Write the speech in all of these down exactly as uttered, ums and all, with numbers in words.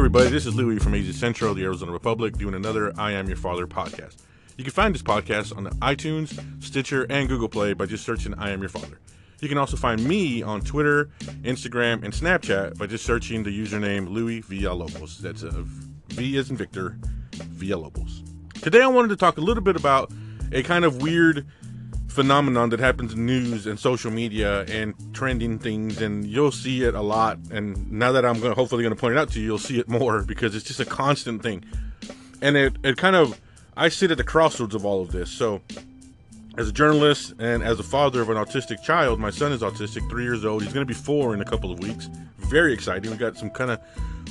everybody, this is Louie from A Z Central, the Arizona Republic, doing another I Am Your Father podcast. You can find this podcast on iTunes, Stitcher, and Google Play by just searching I Am Your Father. You can also find me on Twitter, Instagram, and Snapchat by just searching the username Louie Villalobos. That's a V as in Victor, Villalobos. Today I wanted to talk a little bit about a kind of weird phenomenon that happens in news and social media and trending things, and you'll see it a lot. And now that I'm gonna, hopefully going to point it out to you, you'll see it more because it's just a constant thing. And it, it kind of, I sit at the crossroads of all of this. So as a journalist and as a father of an autistic child, my son is autistic, three years old. He's going to be four in a couple of weeks. Very exciting. We got some kind of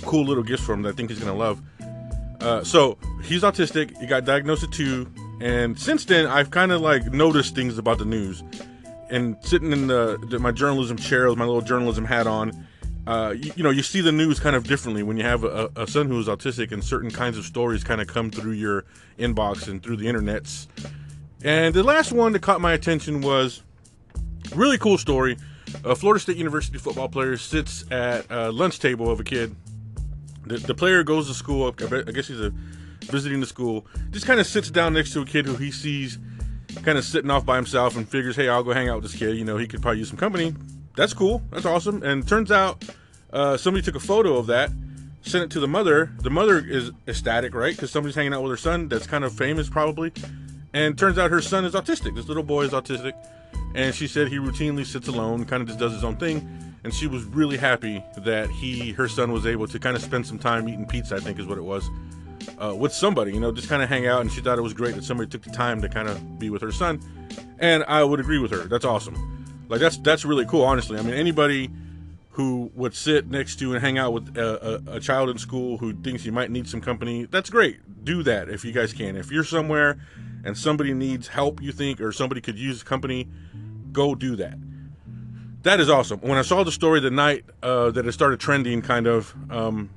cool little gifts for him that I think he's going to love. Uh, so he's autistic. He got diagnosed at two. And since then, I've kind of like noticed things about the news, and sitting in the, the my journalism chair with my little journalism hat on, uh, you, you know, you see the news kind of differently when you have a, a son who is autistic, and certain kinds of stories kind of come through your inbox and through the internets. And the last one that caught my attention was really cool story. A Florida State University football player sits at a lunch table of a kid. The, the player goes to school. I guess he's a visiting the school, just kind of sits down next to a kid who he sees kind of sitting off by himself and figures, hey, I'll go hang out with this kid. You know, he could probably use some company. That's cool. That's awesome. And turns out uh, somebody took a photo of that, sent it to the mother. The mother is ecstatic, right? Because somebody's hanging out with her son that's kind of famous probably. And turns out her son is autistic. This little boy is autistic. And she said he routinely sits alone, kind of just does his own thing. And she was really happy that he, her son was able to kind of spend some time eating pizza, I think is what it was. Uh, with somebody, you know, just kind of hang out, and she thought it was great that somebody took the time to kind of be with her son, and I would agree with her. That's awesome. Like, that's that's really cool, honestly. I mean, anybody who would sit next to and hang out with a, a, a child in school who thinks you might need some company, that's great. Do that if you guys can. If you're somewhere and somebody needs help, you think, or somebody could use company, go do that. That is awesome. When I saw the story the night uh, that it started trending, kind of, um,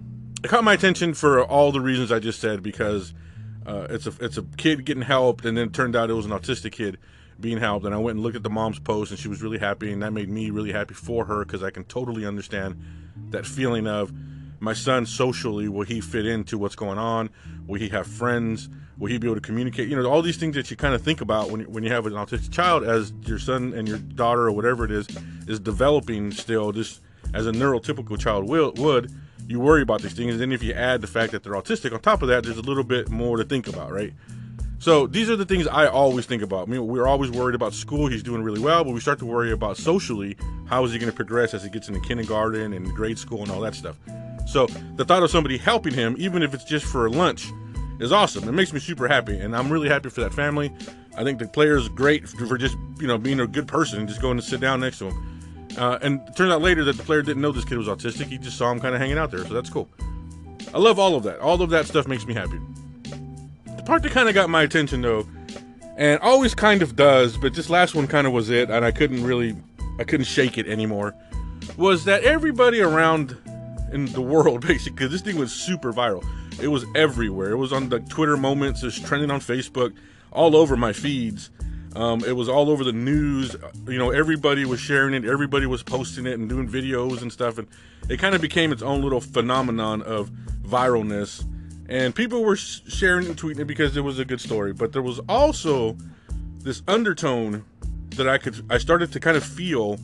it caught my attention for all the reasons I just said, because uh, it's a it's a kid getting helped, and then it turned out it was an autistic kid being helped. And I went and looked at the mom's post, and she was really happy, and that made me really happy for her, because I can totally understand that feeling of my son socially. Will he fit into what's going on? Will he have friends? Will he be able to communicate? You know, all these things that you kind of think about when you, when you have an autistic child, as your son and your daughter or whatever it is is developing still, just as a neurotypical child will would. You worry about these things, and then if you add the fact that they're autistic on top of that, there's a little bit more to think about, right? So these are the things I always think about. I mean, we're always worried about school. He's doing really well, but we start to worry about socially, how is he going to progress as he gets into kindergarten and grade school and all that stuff. So the thought of somebody helping him, even if it's just for lunch, is awesome. It makes me super happy, and I'm really happy for that family. I think the player's great for just, you know, being a good person and just going to sit down next to him. Uh, and it turns out later that the player didn't know this kid was autistic. He just saw him kind of hanging out there, so that's cool. I love all of that. All of that stuff makes me happy. The part that kind of got my attention, though, and always kind of does, but this last one kind of was it, and I couldn't really, I couldn't shake it anymore, was that everybody around in the world, basically, because this thing was super viral. It was everywhere. It was on the Twitter moments. It was trending on Facebook, all over my feeds. Um, it was all over the news, you know, everybody was sharing it, everybody was posting it and doing videos and stuff, and it kind of became its own little phenomenon of viralness, and people were sharing and tweeting it because it was a good story. But there was also this undertone that I could, I started to kind of feel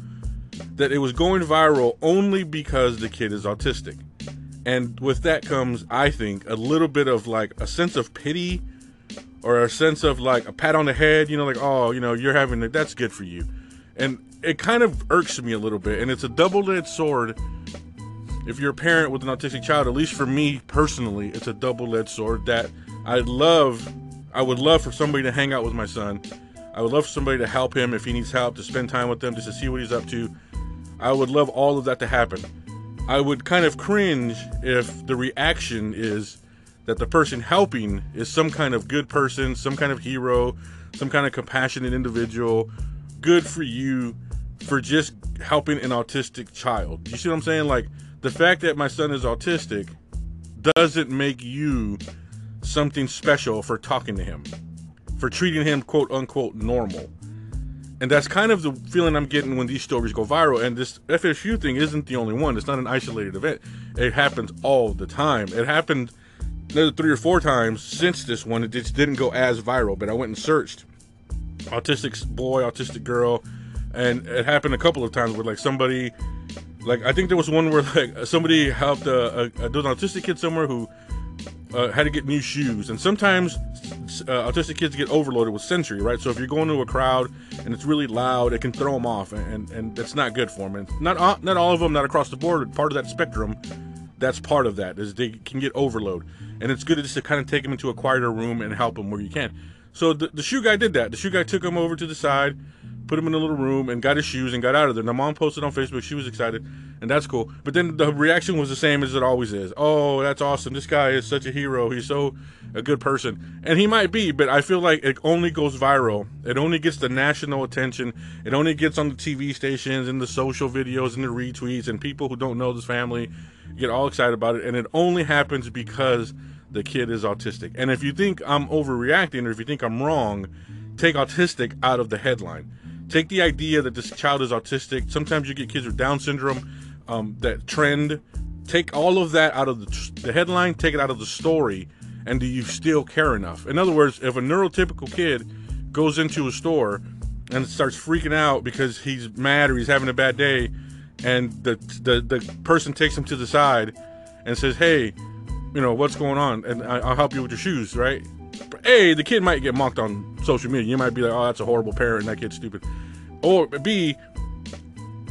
that it was going viral only because the kid is autistic, and with that comes, I think, a little bit of like a sense of pity, or a sense of like a pat on the head, you know, like, oh, you know, you're having it, that's good for you. And it kind of irks me a little bit. And it's a double-edged sword. If you're a parent with an autistic child, at least for me personally, it's a double-edged sword that I love. I would love for somebody to hang out with my son. I would love for somebody to help him if he needs help, to spend time with them, just to see what he's up to. I would love all of that to happen. I would kind of cringe if the reaction is that the person helping is some kind of good person, some kind of hero, some kind of compassionate individual, good for you for just helping an autistic child. You see what I'm saying? Like, the fact that my son is autistic doesn't make you something special for talking to him, for treating him quote unquote normal. And that's kind of the feeling I'm getting when these stories go viral. And this F S U thing isn't the only one. It's not an isolated event. It happens all the time. It happened another three or four times since this one. It just didn't go as viral, but I went and searched autistic boy, autistic girl, and it happened a couple of times where, like, somebody, like, I think there was one where, like, somebody helped a, a there was an autistic kid somewhere who uh, had to get new shoes. And sometimes uh, autistic kids get overloaded with sensory, right? So if you're going to a crowd and it's really loud, it can throw them off, and and that's not good for them. And not all, not all of them, not across the board. Part of that spectrum, that's part of that, is they can get overload. And it's good just to kind of take them into a quieter room and help them where you can. So the, the shoe guy did that. The shoe guy took him over to the side, put him in a little room, and got his shoes and got out of there. And the mom posted on Facebook. She was excited, and that's cool. But then the reaction was the same as it always is. Oh, that's awesome. This guy is such a hero. He's so a good person. And he might be, but I feel like it only goes viral. It only gets the national attention. It only gets on the T V stations and the social videos and the retweets, and people who don't know this family get all excited about it. And it only happens because the kid is autistic. And if you think I'm overreacting, or if you think I'm wrong, take autistic out of the headline. Take the idea that this child is autistic. Sometimes you get kids with Down syndrome, um, that trend. Take all of that out of the, the headline, take it out of the story, and do you still care enough? In other words, if a neurotypical kid goes into a store and starts freaking out because he's mad or he's having a bad day, and the the, the person takes him to the side and says, hey, you know, what's going on? And I'll help you with your shoes, right? A, the kid might get mocked on social media. You might be like, oh, that's a horrible parent, that kid's stupid. Or B,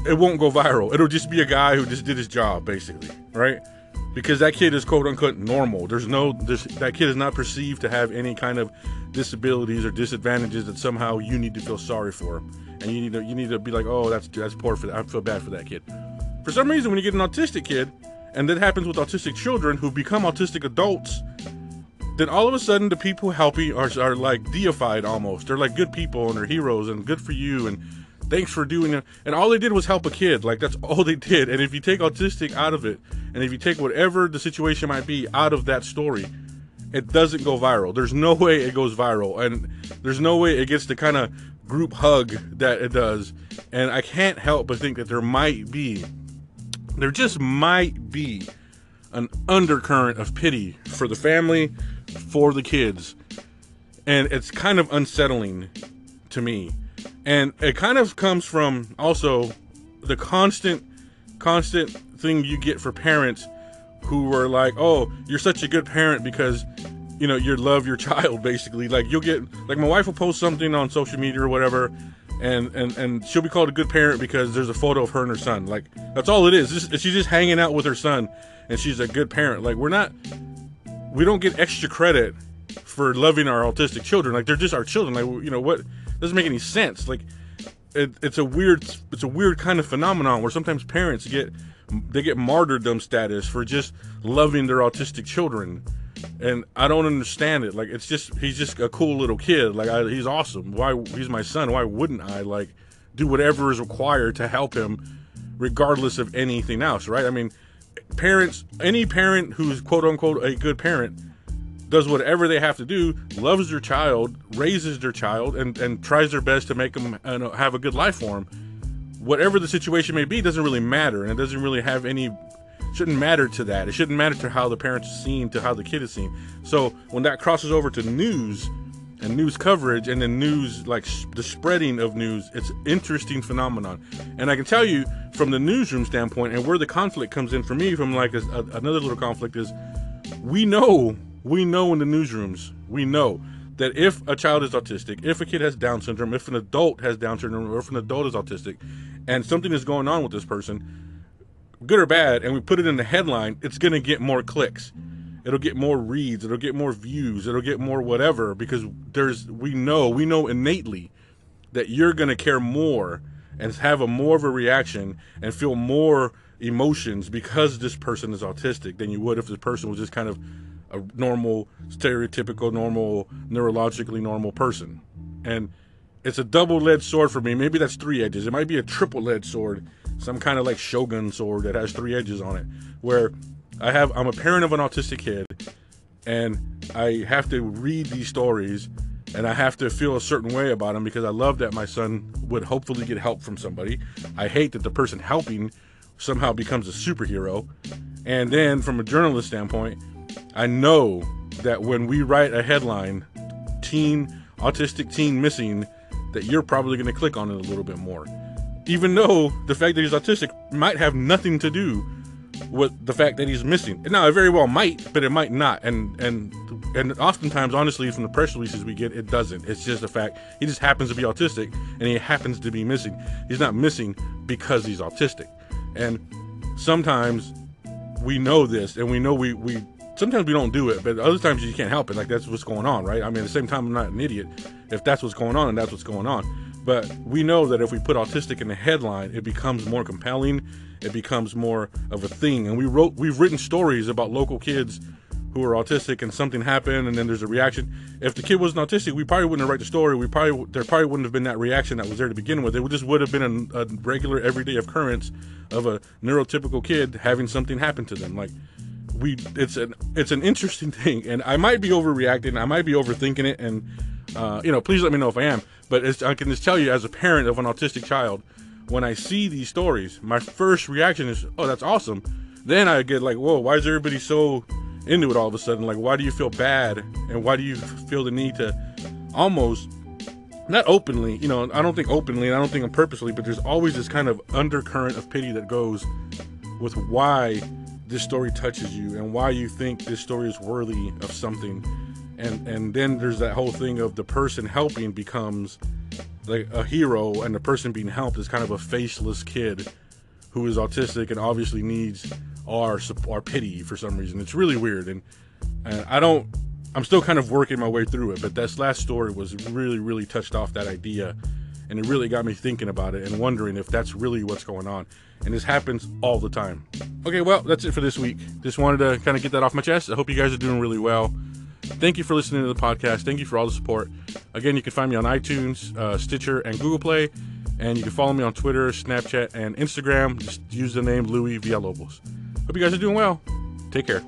it won't go viral. It'll just be a guy who just did his job, basically, right? Because that kid is quote-unquote normal. There's no, there's, that kid is not perceived to have any kind of disabilities or disadvantages that somehow you need to feel sorry for. And you need to, you need to be like, oh, that's, that's poor for that. I feel bad for that kid. For some reason, when you get an autistic kid, and that happens with autistic children who become autistic adults, then all of a sudden the people helping are, are like deified almost. They're like good people and they're heroes and good for you and thanks for doing it. And all they did was help a kid. Like, that's all they did. And if you take autistic out of it, and if you take whatever the situation might be out of that story, it doesn't go viral. There's no way it goes viral. And there's no way it gets the kind of group hug that it does. And I can't help but think that there might be, there just might be an undercurrent of pity for the family, for the kids, and it's kind of unsettling to me. And it kind of comes from also the constant constant thing you get for parents who were like, oh, you're such a good parent because, you know, you love your child, basically. Like, you'll get, like, my wife will post something on social media or whatever, and and and she'll be called a good parent because there's a photo of her and her son. Like, that's all it is. This, she's just hanging out with her son and she's a good parent. Like, we're not, we don't get extra credit for loving our autistic children. Like, they're just our children. Like, you know what? It doesn't make any sense. Like, it, it's a weird, it's a weird kind of phenomenon where sometimes parents get, they get martyrdom status for just loving their autistic children. And I don't understand it. Like, it's just, he's just a cool little kid. Like, I, he's awesome. Why, he's my son. Why wouldn't I, like, do whatever is required to help him regardless of anything else, right? I mean, parents, any parent who's quote unquote a good parent does whatever they have to do, loves their child, raises their child, and, and tries their best to make them uh, have a good life for them. Whatever the situation may be doesn't really matter, and it doesn't really have any, shouldn't matter to that. It shouldn't matter to how the parents are seen, to how the kid is seen. So when that crosses over to news and news coverage and then news, like the spreading of news, it's an interesting phenomenon. And I can tell you from the newsroom standpoint, and where the conflict comes in for me from, like, a, a, another little conflict is, we know, we know in the newsrooms, we know that if a child is autistic, if a kid has Down syndrome, if an adult has Down syndrome, or if an adult is autistic, and something is going on with this person, good or bad, and we put it in the headline, it's going to get more clicks. It'll get more reads, it'll get more views, it'll get more whatever, because there's, we know, we know innately that you're going to care more and have a more of a reaction and feel more emotions because this person is autistic than you would if this person was just kind of a normal, stereotypical, normal, neurologically normal person. And it's a double-edged sword for me. Maybe that's three edges. It might be a triple-edged sword, some kind of like shogun sword that has three edges on it, where I have, I'm a parent of an autistic kid, and I have to read these stories and I have to feel a certain way about him because I love that my son would hopefully get help from somebody. I hate that the person helping somehow becomes a superhero. And then from a journalist standpoint, I know that when we write a headline, teen, autistic teen missing, that you're probably going to click on it a little bit more. Even though the fact that he's autistic might have nothing to do with the fact that he's missing. Now, it very well might, but it might not. And and and oftentimes, honestly, from the press releases we get, it doesn't. It's just a fact. He just happens to be autistic, and he happens to be missing. He's not missing because he's autistic. And sometimes we know this, and we know we... we sometimes we don't do it, but other times you can't help it. Like, that's what's going on, right? I mean, at the same time, I'm not an idiot. If that's what's going on, and that's what's going on. But we know that if we put autistic in the headline, it becomes more compelling. It becomes more of a thing. And we wrote, we've written stories about local kids who are autistic, and something happened, and then there's a reaction. If the kid wasn't autistic, we probably wouldn't have written the story. We probably there probably wouldn't have been that reaction that was there to begin with. It just would have been a, a regular, everyday occurrence of a neurotypical kid having something happen to them, like. We it's an it's an interesting thing, and I might be overreacting, I might be overthinking it, and uh, you know, please let me know if I am. But it's, I can just tell you, as a parent of an autistic child, when I see these stories, my first reaction is, "Oh, that's awesome." Then I get like, "Whoa, why is everybody so into it all of a sudden? Like, why do you feel bad, and why do you feel the need to almost not openly? You know, I don't think openly, and I don't think purposely, but there's always this kind of undercurrent of pity that goes with why." This story touches you and why you think this story is worthy of something. And and then there's that whole thing of the person helping becomes like a hero, and the person being helped is kind of a faceless kid who is autistic and obviously needs our our pity for some reason. It's really weird. And, and I don't, I'm still kind of working my way through it, but this last story was really, really touched off that idea. And it really got me thinking about it and wondering if that's really what's going on. And this happens all the time. Okay, well, that's it for this week. Just wanted to kind of get that off my chest. I hope you guys are doing really well. Thank you for listening to the podcast. Thank you for all the support. Again, you can find me on iTunes, uh, Stitcher, and Google Play. And you can follow me on Twitter, Snapchat, and Instagram. Just use the name Louie Villalobos. Hope you guys are doing well. Take care.